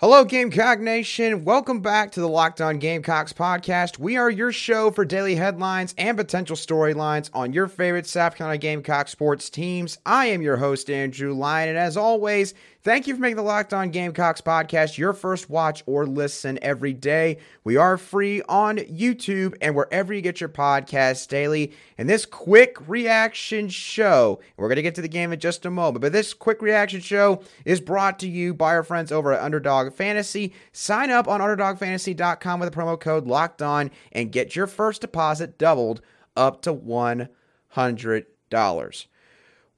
Hello, Gamecock Nation. Welcome back to the Locked On Gamecocks podcast. We are your show for daily headlines and potential storylines on your favorite South Carolina Gamecock sports teams. I am your host, Andrew Lyon, and as always, thank you for making the Locked On Gamecocks podcast your first watch or listen every day. We are free on YouTube and wherever you get your podcasts daily. And this quick reaction show, we're going to get to the game in just a moment, but this quick reaction show is brought to you by our friends over at Underdog Fantasy. Sign up on underdogfantasy.com with the promo code LOCKEDON and get your first deposit doubled up to $100.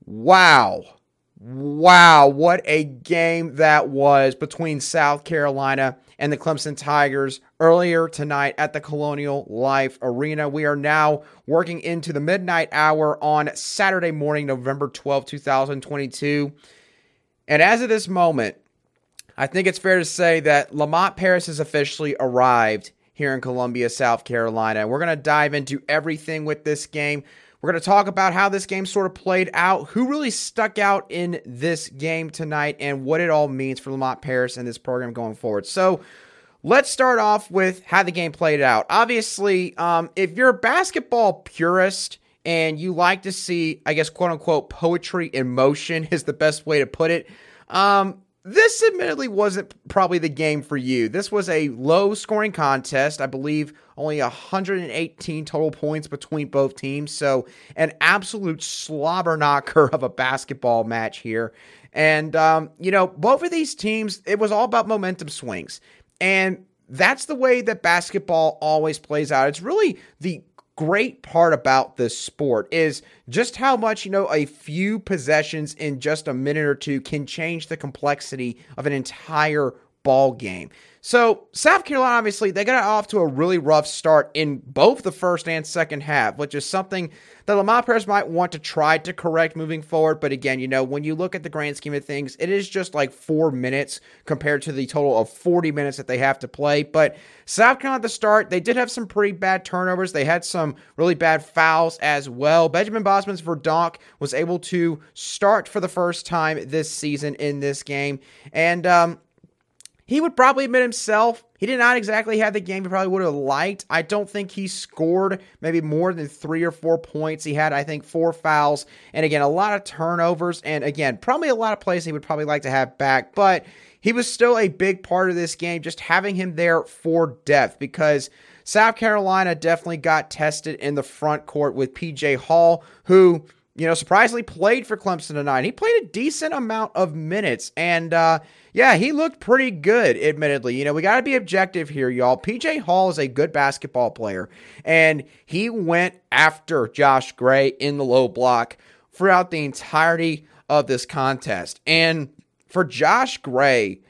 Wow, what a game that was between South Carolina and the Clemson Tigers earlier tonight at the Colonial Life Arena. We are now working into the midnight hour on Saturday morning, November 12, 2022. And as of this moment, I think it's fair to say that Lamont Paris has officially arrived here in Columbia, South Carolina. We're going to dive into everything with this game. We're going to talk about how this game sort of played out, who really stuck out in this game tonight, and what it all means for Lamont Paris and this program going forward. So let's start off with how the game played out. Obviously, if you're a basketball purist and you like to see, I guess, quote-unquote, poetry in motion is the best way to put it, this admittedly wasn't probably the game for you. This was a low-scoring contest. I believe only 118 total points between both teams. So an absolute slobber knocker of a basketball match here. And, both of these teams, it was all about momentum swings. And that's the way that basketball always plays out. It's really the great part about this sport is just how much, a few possessions in just a minute or two can change the complexity of an entire ball game. So South Carolina, obviously, they got off to a really rough start in both the first and second half, which is something that Lamont Paris might want to try to correct moving forward. But again, when you look at the grand scheme of things, it is just like 4 minutes compared to the total of 40 minutes that they have to play. But South Carolina at the start, they did have some pretty bad turnovers. They had some really bad fouls as well. Benjamin Bosman's Verdonk was able to start for the first time this season in this game. And, he would probably admit himself, he did not exactly have the game he probably would have liked. I don't think he scored maybe more than 3 or 4 points. He had, I think, 4 fouls. And again, a lot of turnovers. And again, probably a lot of plays he would probably like to have back. But he was still a big part of this game, just having him there for depth. Because South Carolina definitely got tested in the front court with P.J. Hall, who, surprisingly played for Clemson tonight. He played a decent amount of minutes, and he looked pretty good, admittedly. We got to be objective here, y'all. P.J. Hall is a good basketball player, and he went after Josh Gray in the low block throughout the entirety of this contest. And for Josh Gray,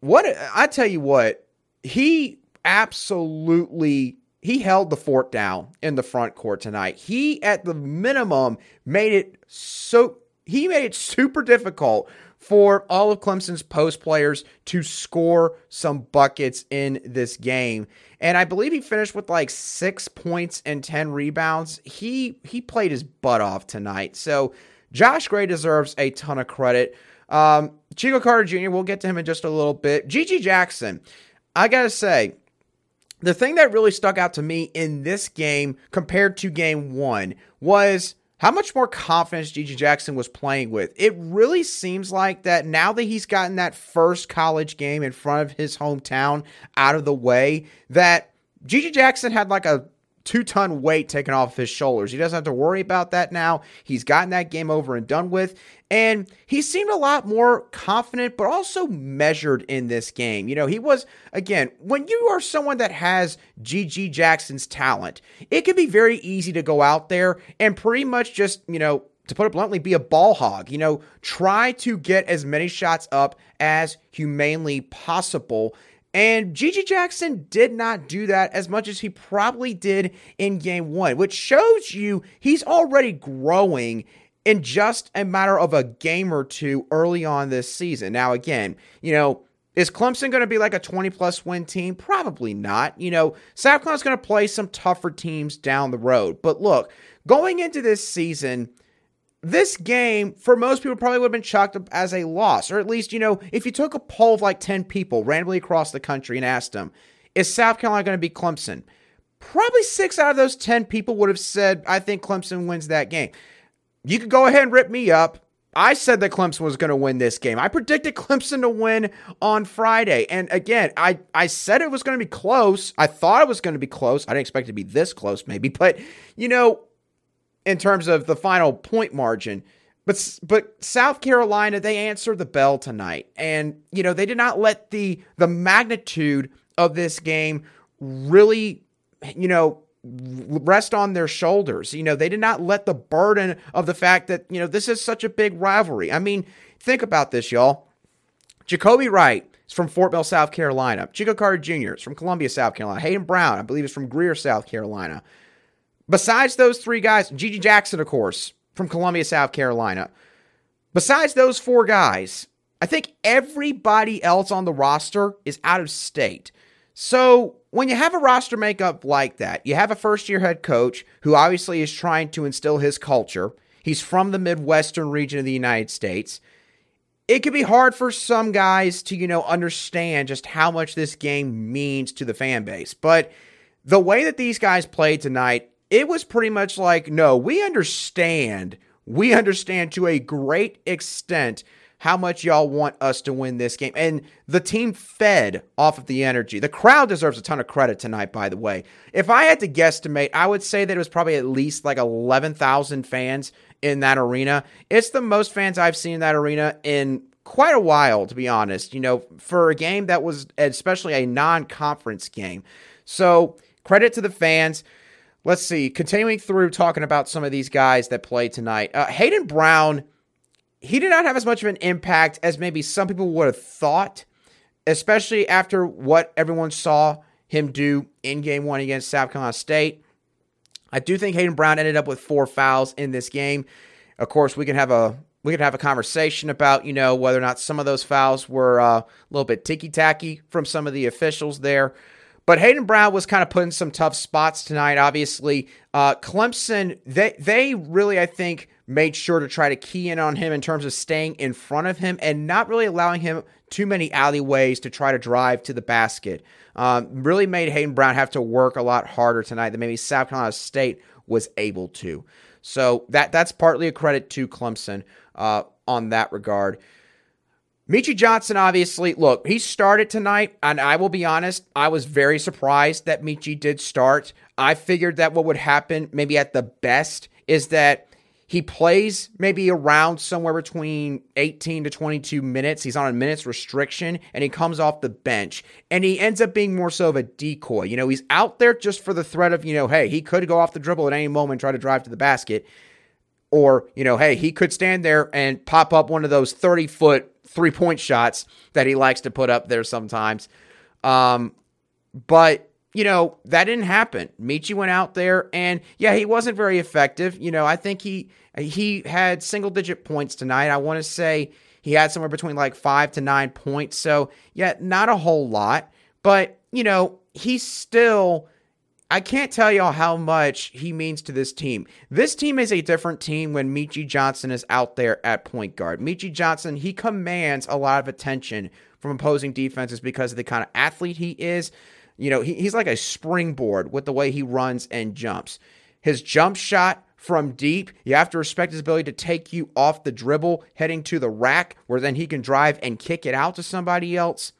he absolutely he held the fort down in the front court tonight. He, at the minimum, made it super difficult for all of Clemson's post players to score some buckets in this game. And I believe he finished with like 6 points and 10 rebounds. He played his butt off tonight. So Josh Gray deserves a ton of credit. Chico Carter Jr., we'll get to him in just a little bit. G.G. Jackson, I got to say, the thing that really stuck out to me in this game compared to game one was how much more confidence G.G. Jackson was playing with. It really seems like that now that he's gotten that first college game in front of his hometown out of the way, that G.G. Jackson had like a 2-ton weight taken off his shoulders. He doesn't have to worry about that now. He's gotten that game over and done with. And he seemed a lot more confident, but also measured in this game. He was, again, when you are someone that has G.G. Jackson's talent, it can be very easy to go out there and pretty much just, to put it bluntly, be a ball hog. Try to get as many shots up as humanly possible. And G.G. Jackson did not do that as much as he probably did in game one, which shows you he's already growing in just a matter of a game or two early on this season. Now, again, is Clemson going to be like a 20-plus win team? Probably not. South Carolina's going to play some tougher teams down the road. But look, going into this season, this game, for most people, probably would have been chalked up as a loss, or at least, you know, if you took a poll of like 10 people randomly across the country and asked them, is South Carolina going to beat Clemson? Probably 6 out of those 10 people would have said, I think Clemson wins that game. You could go ahead and rip me up. I said that Clemson was going to win this game. I predicted Clemson to win on Friday. And again, I said it was going to be close. I thought it was going to be close. I didn't expect it to be this close maybe, but, you know, in terms of the final point margin. But South Carolina, they answered the bell tonight. And, you know, they did not let the magnitude of this game really, you know, rest on their shoulders. You know, they did not let the burden of the fact that, you know, this is such a big rivalry. I mean, think about this, y'all. Jacoby Wright is from Fort Mill, South Carolina. Chico Carter Jr. is from Columbia, South Carolina. Hayden Brown, I believe, is from Greer, South Carolina. Besides those three guys, G.G. Jackson, of course, from Columbia, South Carolina. Besides those four guys, I think everybody else on the roster is out of state. So when you have a roster makeup like that, you have a first-year head coach who obviously is trying to instill his culture. He's from the Midwestern region of the United States. It can be hard for some guys to, you know, understand just how much this game means to the fan base. But the way that these guys played tonight, it was pretty much like, no, we understand. We understand to a great extent how much y'all want us to win this game. And the team fed off of the energy. The crowd deserves a ton of credit tonight, by the way. If I had to guesstimate, I would say that it was probably at least like 11,000 fans in that arena. It's the most fans I've seen in that arena in quite a while, to be honest, you know, for a game that was especially a non-conference game. So credit to the fans. Let's see, continuing through talking about some of these guys that played tonight. Hayden Brown, he did not have as much of an impact as maybe some people would have thought, especially after what everyone saw him do in Game 1 against South Carolina State. I do think Hayden Brown ended up with 4 fouls in this game. Of course, we could have a conversation about, you know, whether or not some of those fouls were a little bit ticky-tacky from some of the officials there. But Hayden Brown was kind of put in some tough spots tonight, obviously. Clemson, they really, I think, made sure to try to key in on him in terms of staying in front of him and not really allowing him too many alleyways to try to drive to the basket. Really made Hayden Brown have to work a lot harder tonight than maybe South Carolina State was able to. So that's partly a credit to Clemson on that regard. Meechie Johnson, obviously, look, he started tonight, and I will be honest, I was very surprised that Meechie did start. I figured that what would happen, maybe at the best, is that he plays maybe around somewhere between 18 to 22 minutes. He's on a minutes restriction, and he comes off the bench, and he ends up being more so of a decoy. You know, he's out there just for the threat of, you know, hey, he could go off the dribble at any moment and try to drive to the basket, or, you know, hey, he could stand there and pop up one of those 30-foot three-point shots that he likes to put up there sometimes. But, you know, that didn't happen. Meechie went out there, and, yeah, he wasn't very effective. You know, I think he had single-digit points tonight. I want to say he had somewhere between, like, 5 to 9 points. So, yeah, not a whole lot. But, you know, he's still... I can't tell y'all how much he means to this team. This team is a different team when Meechie Johnson is out there at point guard. Meechie Johnson, he commands a lot of attention from opposing defenses because of the kind of athlete he is. You know, he's like a springboard with the way he runs and jumps. His jump shot from deep, you have to respect his ability to take you off the dribble, heading to the rack, where then he can drive and kick it out to somebody else.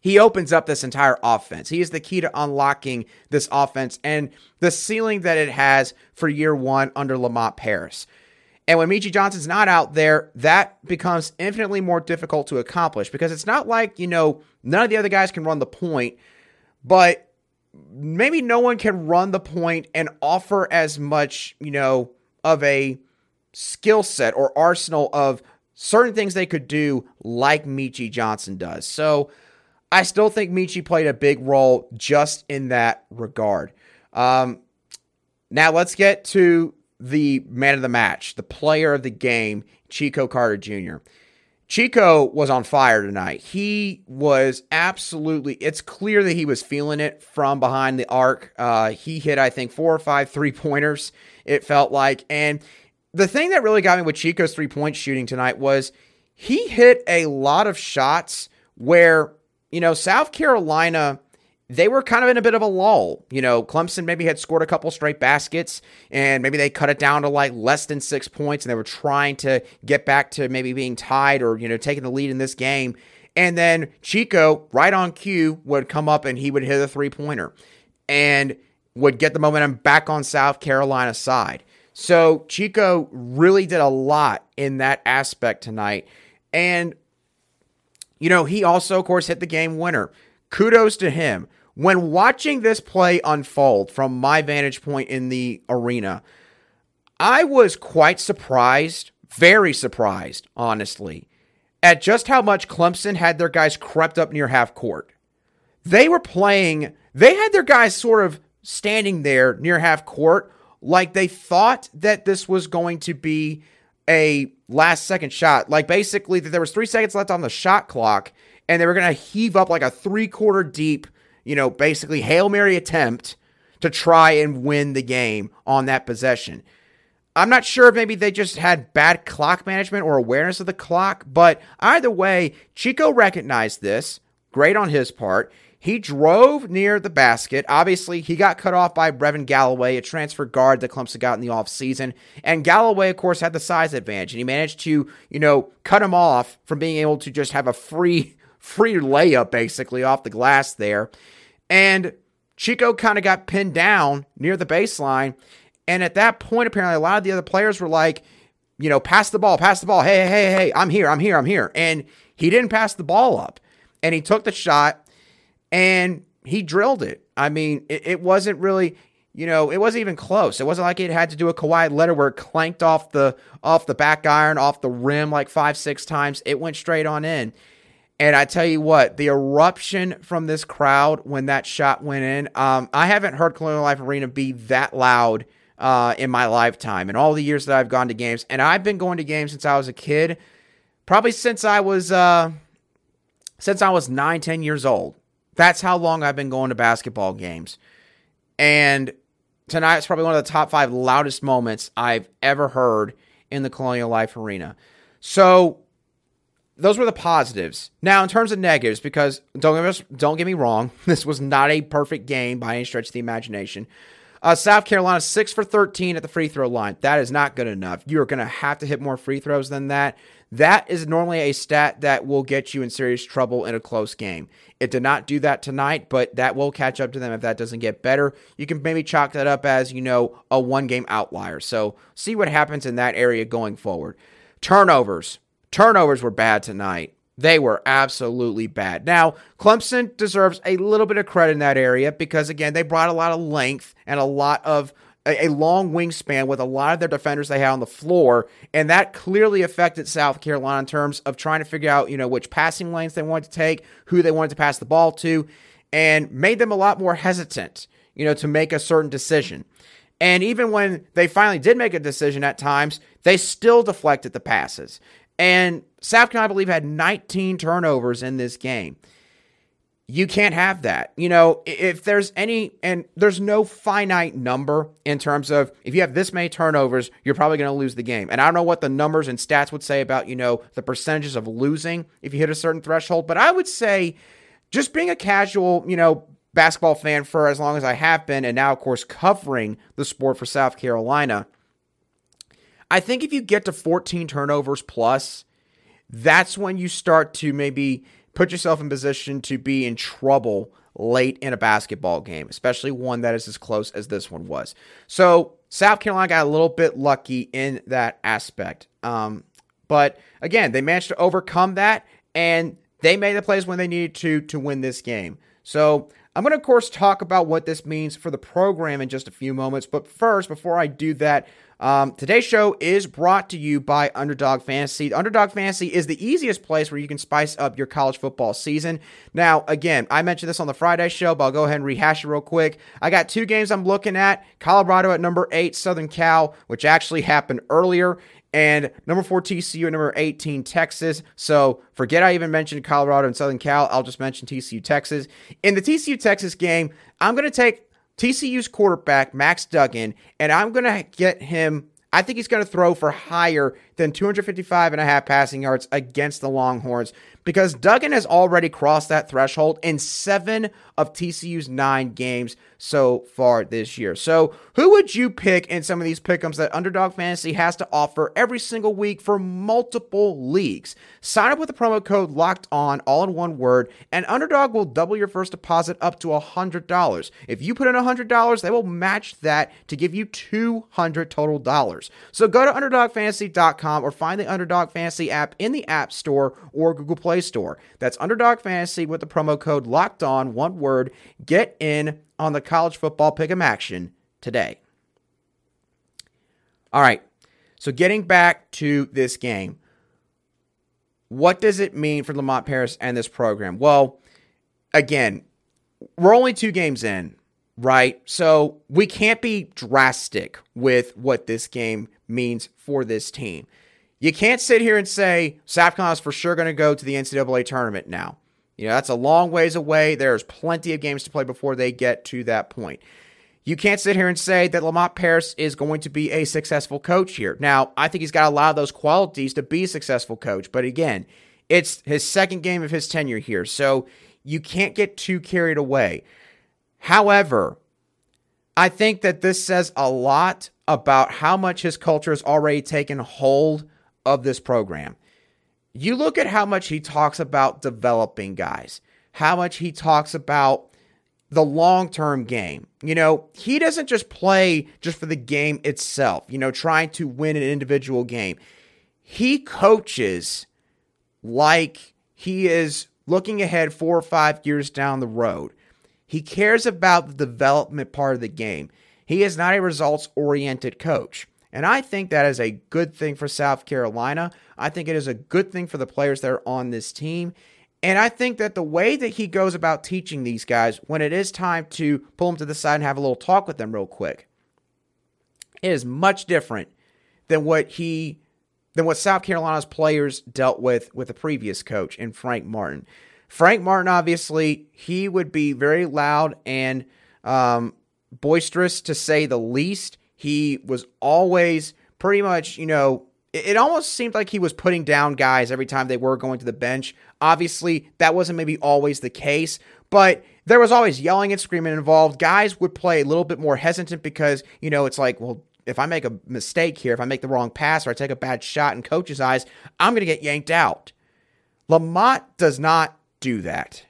He opens up this entire offense. He is the key to unlocking this offense and the ceiling that it has for year one under Lamont Paris. And when Meechie Johnson's not out there, that becomes infinitely more difficult to accomplish because it's not like, you know, none of the other guys can run the point, but maybe no one can run the point and offer as much, you know, of a skill set or arsenal of certain things they could do like Meechie Johnson does. So I still think Meechie played a big role just in that regard. Now let's get to the man of the match, the player of the game, Chico Carter Jr. Chico was on fire tonight. He was absolutely, it's clear that he was feeling it from behind the arc. He hit, I think, 4 or 5 three-pointers, it felt like. And The thing that really got me with Chico's three-point shooting tonight was he hit a lot of shots where, you know, South Carolina, they were kind of in a bit of a lull. You know, Clemson maybe had scored a couple straight baskets, and maybe they cut it down to like less than 6 points, and they were trying to get back to maybe being tied or, you know, taking the lead in this game. And then Chico, right on cue, would come up and he would hit a three-pointer and would get the momentum back on South Carolina's side. So Chico really did a lot in that aspect tonight. And, you know, he also, of course, hit the game winner. Kudos to him. When watching this play unfold from my vantage point in the arena, I was quite surprised, very surprised, honestly, at just how much Clemson had their guys crept up near half court. They were playing, they had their guys sort of standing there near half court like they thought that this was going to be a last second shot. Like basically that there was 3 seconds left on the shot clock, and they were going to heave up like a three-quarter deep, you know, basically Hail Mary attempt to try and win the game on that possession. I'm not sure if maybe they just had bad clock management or awareness of the clock, but either way, Chico recognized this. Great on his part. He drove near the basket. Obviously, he got cut off by Brevin Galloway, a transfer guard that Clemson got in the offseason. And Galloway, of course, had the size advantage, and he managed to, you know, cut him off from being able to just have a free layup basically off the glass there. And Chico kind of got pinned down near the baseline. And at that point, apparently a lot of the other players were like, you know, pass the ball. Hey, I'm here. And he didn't pass the ball up, and he took the shot and he drilled it. I mean, it wasn't really, you know, it wasn't even close. It wasn't like it had to do a Kawhi Leonard where it clanked off the back iron, off the rim, like 5-6 times. It went straight on in. And I tell you what, the eruption from this crowd when that shot went in, I haven't heard Colonial Life Arena be that loud in my lifetime and all the years that I've gone to games. And I've been going to games since I was a kid, probably since I was 9, 10 years old. That's how long I've been going to basketball games. And tonight is probably one of the top 5 loudest moments I've ever heard in the Colonial Life Arena. So those were the positives. Now, in terms of negatives, because don't get me wrong, this was not a perfect game by any stretch of the imagination. South Carolina, 6 for 13 at the free throw line. That is not good enough. You're going to have to hit more free throws than that. That is normally a stat that will get you in serious trouble in a close game. It did not do that tonight, but that will catch up to them if that doesn't get better. You can maybe chalk that up as, you know, a one-game outlier. So see what happens in that area going forward. Turnovers. Turnovers were bad tonight. They were absolutely bad. Now, Clemson deserves a little bit of credit in that area because, again, they brought a lot of length and a lot of a long wingspan with a lot of their defenders they had on the floor, and that clearly affected South Carolina in terms of trying to figure out, you know, which passing lanes they wanted to take, who they wanted to pass the ball to, and made them a lot more hesitant, you know, to make a certain decision. And even when they finally did make a decision at times, they still deflected the passes. And South Carolina, I believe, had 19 turnovers in this game. You can't have that. You know, if there's any, and there's no finite number in terms of if you have this many turnovers, you're probably going to lose the game. And I don't know what the numbers and stats would say about, you know, the percentages of losing if you hit a certain threshold. But I would say just being a casual, you know, basketball fan for as long as I have been, and now, of course, covering the sport for South Carolina, I think if you get to 14 turnovers plus, that's when you start to maybe put yourself in position to be in trouble late in a basketball game, especially one that is as close as this one was. So South Carolina got a little bit lucky in that aspect. But again, they managed to overcome that, and they made the plays when they needed to win this game. So I'm going to, of course, talk about what this means for the program in just a few moments. But first, before I do that, today's show is brought to you by Underdog Fantasy. Underdog Fantasy is the easiest place where you can spice up your college football season. Now, again, I mentioned this on the Friday show, but I'll go ahead and rehash it real quick. I got 2 games I'm looking at. Colorado at number 8, Southern Cal, which actually happened earlier, and number 4 TCU at number 18 Texas. So forget I even mentioned Colorado and Southern Cal. I'll just mention TCU Texas. In the TCU Texas game, I'm going to take TCU's quarterback, Max Duggan, and I'm going to get him, I think he's going to throw for higher than 255.5 passing yards against the Longhorns because Duggan has already crossed that threshold in 7 of TCU's 9 games so far this year. So who would you pick in some of these pick-ems that Underdog Fantasy has to offer every single week for multiple leagues? Sign up with the promo code LOCKEDON, all in one word, and Underdog will double your first deposit up to $100. If you put in $100, they will match that to give you $200 total dollars. So go to UnderdogFantasy.com or find the Underdog Fantasy app in the App Store or Google Play Store. That's Underdog Fantasy with the promo code Locked On, one word. Get in on the college football pick'em action today. All right, so getting back to this game, what does it mean for Lamont Paris and this program? Well, again, we're only 2 games in, right? So we can't be drastic with what this game means for this team. You can't sit here and say South Carolina's for sure going to go to the NCAA tournament now. You know, that's a long ways away. There's plenty of games to play before they get to that point. You can't sit here and say that Lamont Paris is going to be a successful coach here. Now, I think he's got a lot of those qualities to be a successful coach, but again, it's his second game of his tenure here, so you can't get too carried away. However, I think that this says a lot about how much his culture has already taken hold of this program. You look at how much he talks about developing guys, how much he talks about the long-term game. You know, he doesn't just play just for the game itself, you know, trying to win an individual game. He coaches like he is looking ahead 4 or 5 years down the road. He cares about the development part of the game. He is not a results-oriented coach. And I think that is a good thing for South Carolina. I think it is a good thing for the players that are on this team. And I think that the way that he goes about teaching these guys, when it is time to pull them to the side and have a little talk with them real quick, is much different than what South Carolina's players dealt with the previous coach in Frank Martin. Frank Martin, obviously, he would be very loud and boisterous, to say the least. He was always pretty much, you know, it almost seemed like he was putting down guys every time they were going to the bench. Obviously, that wasn't maybe always the case, but there was always yelling and screaming involved. Guys would play a little bit more hesitant because, you know, it's like, well, if I make a mistake here, if I make the wrong pass or I take a bad shot in coach's eyes, I'm going to get yanked out. Lamont does not do that.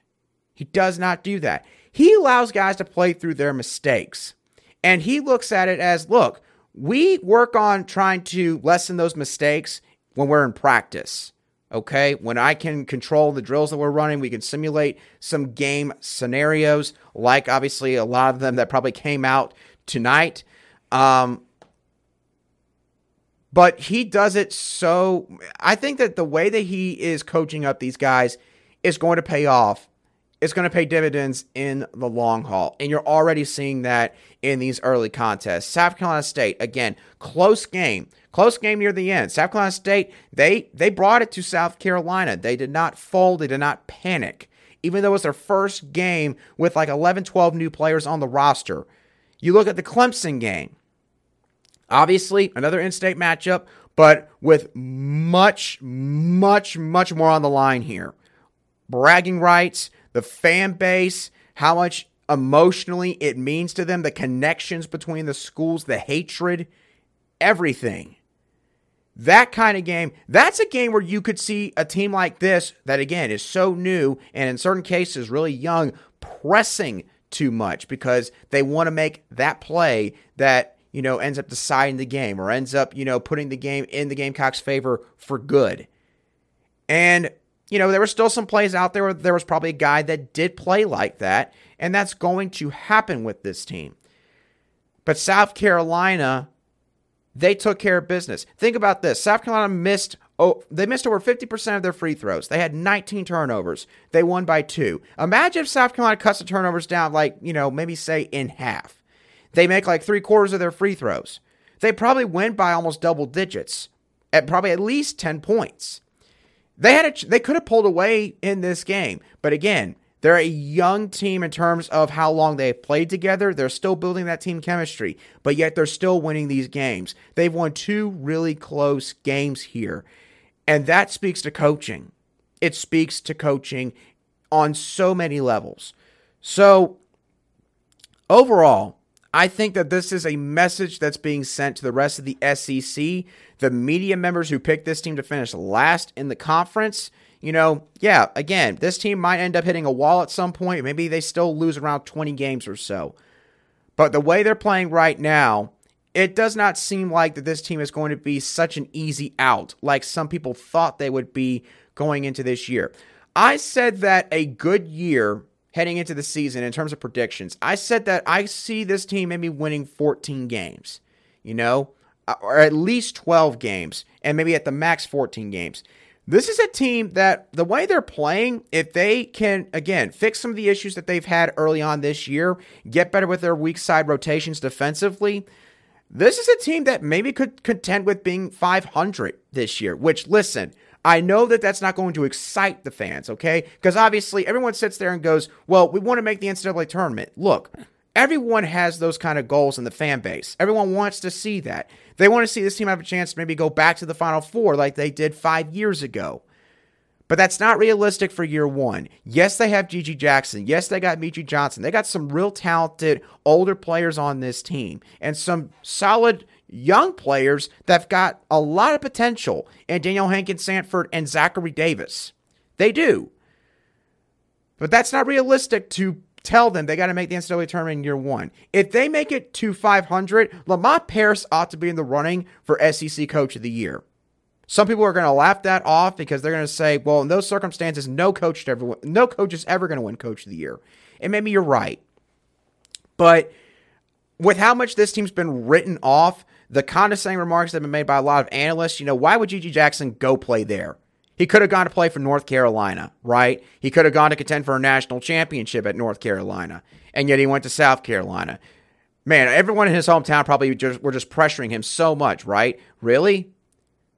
He does not do that. He allows guys to play through their mistakes. And he looks at it as, look, we work on trying to lessen those mistakes when we're in practice. Okay? When I can control the drills that we're running, we can simulate some game scenarios, like obviously a lot of them that probably came out tonight. But he does it so, I think that the way that he is coaching up these guys is going to pay off. It's going to pay dividends in the long haul. And you're already seeing that in these early contests. South Carolina State, again, close game. Close game near the end. South Carolina State, they brought it to South Carolina. They did not fold. They did not panic. Even though it was their first game with like 11, 12 new players on the roster. You look at the Clemson game. Obviously, another in-state matchup, but with much, much, much more on the line here. Bragging rights, the fan base, how much emotionally it means to them, the connections between the schools, the hatred, everything. That kind of game, that's a game where you could see a team like this that, again, is so new and in certain cases really young, pressing too much because they want to make that play that, you know, ends up deciding the game or ends up, you know, putting the game in the Gamecocks' favor for good. And you know, there were still some plays out there where there was probably a guy that did play like that, and that's going to happen with this team. But South Carolina, they took care of business. Think about this. South Carolina missed over 50% of their free throws. They had 19 turnovers. They won by 2. Imagine if South Carolina cuts the turnovers down like, you know, maybe say in half. They make like 3/4 of their free throws. They probably win by almost double digits, at probably at least 10 points. They could have pulled away in this game, but again, They're a young team in terms of how long they've played together. They're still building that team chemistry, but yet they're still winning these games. They've won two really close games here, and that speaks to coaching. It speaks to coaching on so many levels. So, overall, I think that this is a message that's being sent to the rest of the SEC. The media members who picked this team to finish last in the conference, you know, yeah, again, this team might end up hitting a wall at some point. Maybe they still lose around 20 games or so. But the way they're playing right now, it does not seem like that this team is going to be such an easy out like some people thought they would be going into this year. I said that a good year heading into the season in terms of predictions, I said that I see this team maybe winning 14 games, you know, or at least 12 games, and maybe at the max 14 games. This is a team that, the way they're playing, if they can, again, fix some of the issues that they've had early on this year, get better with their weak side rotations defensively, this is a team that maybe could contend with being 500 this year, which, listen, I know that that's not going to excite the fans, okay? Because obviously everyone sits there and goes, well, we want to make the NCAA tournament. Look, everyone has those kind of goals in the fan base. Everyone wants to see that. They want to see this team have a chance to maybe go back to the Final Four like they did 5 years ago. But that's not realistic for year one. Yes, they have G.G. Jackson. Yes, they got Meechie Johnson. They got some real talented older players on this team and some solid young players that've got a lot of potential in Daniel Hankins-Sanford and Zachary Davis. They do. But that's not realistic to tell them they got to make the NCAA tournament in year one. If they make it to 500, Lamont Paris ought to be in the running for SEC Coach of the Year. Some people are going to laugh that off because they're going to say, well, in those circumstances, no coach is ever going to win Coach of the Year. And maybe you're right. But with how much this team's been written off, the condescending remarks that have been made by a lot of analysts, you know, why would G.G. Jackson go play there? He could have gone to play for North Carolina, right? He could have gone to contend for a national championship at North Carolina, and yet he went to South Carolina. Man, everyone in his hometown probably were just pressuring him so much, right? Really?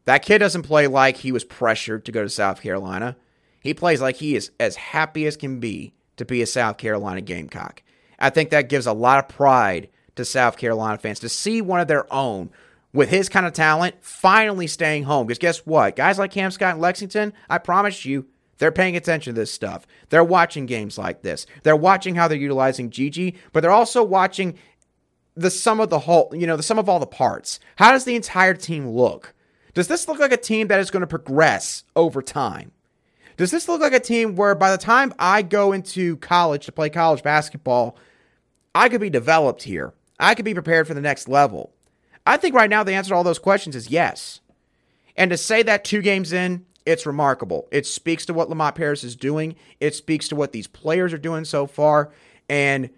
That kid doesn't play like he was pressured to go to South Carolina. He plays like he is as happy as can be to be a South Carolina Gamecock. I think that gives a lot of pride to South Carolina fans to see one of their own with his kind of talent finally staying home. Because guess what? Guys like Cam Scott and Lexington, I promise you, they're paying attention to this stuff. They're watching games like this. They're watching how they're utilizing Gigi, but they're also watching the sum of the whole, you know, the sum of all the parts. How does the entire team look? Does this look like a team that is going to progress over time? Does this look like a team where by the time I go into college to play college basketball, I could be developed here? I could be prepared for the next level. I think right now the answer to all those questions is yes. And to say that 2 games in, it's remarkable. It speaks to what Lamont Paris is doing. It speaks to what these players are doing so far. And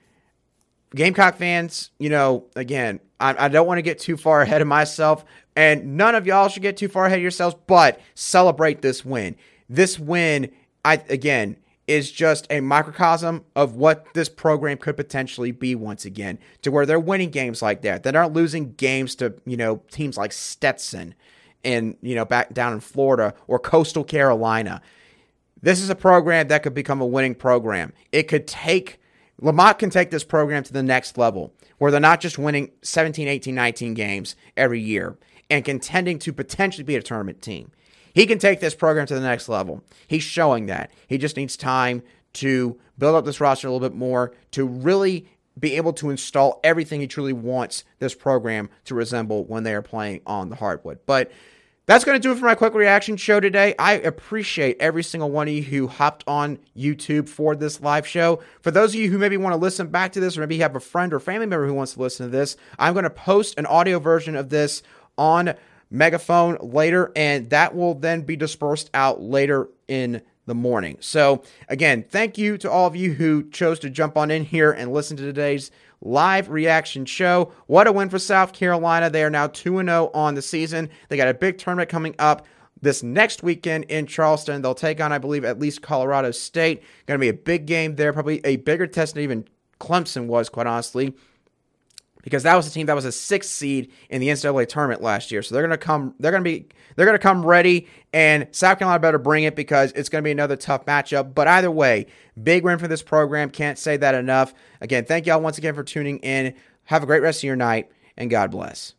Gamecock fans, you know, again, I don't want to get too far ahead of myself. And none of y'all should get too far ahead of yourselves, but celebrate this win. This win, again, is just a microcosm of what this program could potentially be once again, to where they're winning games like that. They aren't losing games to, you know, teams like Stetson and, you know, back down in Florida or Coastal Carolina. This is a program that could become a winning program. It could take, Lamont can take this program to the next level where they're not just winning 17, 18, 19 games every year and contending to potentially be a tournament team. He can take this program to the next level. He's showing that. He just needs time to build up this roster a little bit more to really be able to install everything he truly wants this program to resemble when they are playing on the hardwood. But that's going to do it for my quick reaction show today. I appreciate every single one of you who hopped on YouTube for this live show. For those of you who maybe want to listen back to this, or maybe you have a friend or family member who wants to listen to this, I'm going to post an audio version of this on Megaphone later, and that will then be dispersed out later in the morning. So again, thank you to all of you who chose to jump on in here and listen to today's live reaction show. What a win for South Carolina. They are now 2-0 on the season. They got a big tournament coming up this next weekend in Charleston. They'll take on, I believe, at least Colorado State. Going to be a big game there, probably a bigger test than even Clemson was, quite honestly, because that was a team that was a 6th seed in the NCAA tournament last year. So they're going to come ready, and South Carolina better bring it because it's going to be another tough matchup. But either way, big win for this program. Can't say that enough. Again, thank y'all once again for tuning in. Have a great rest of your night, and God bless.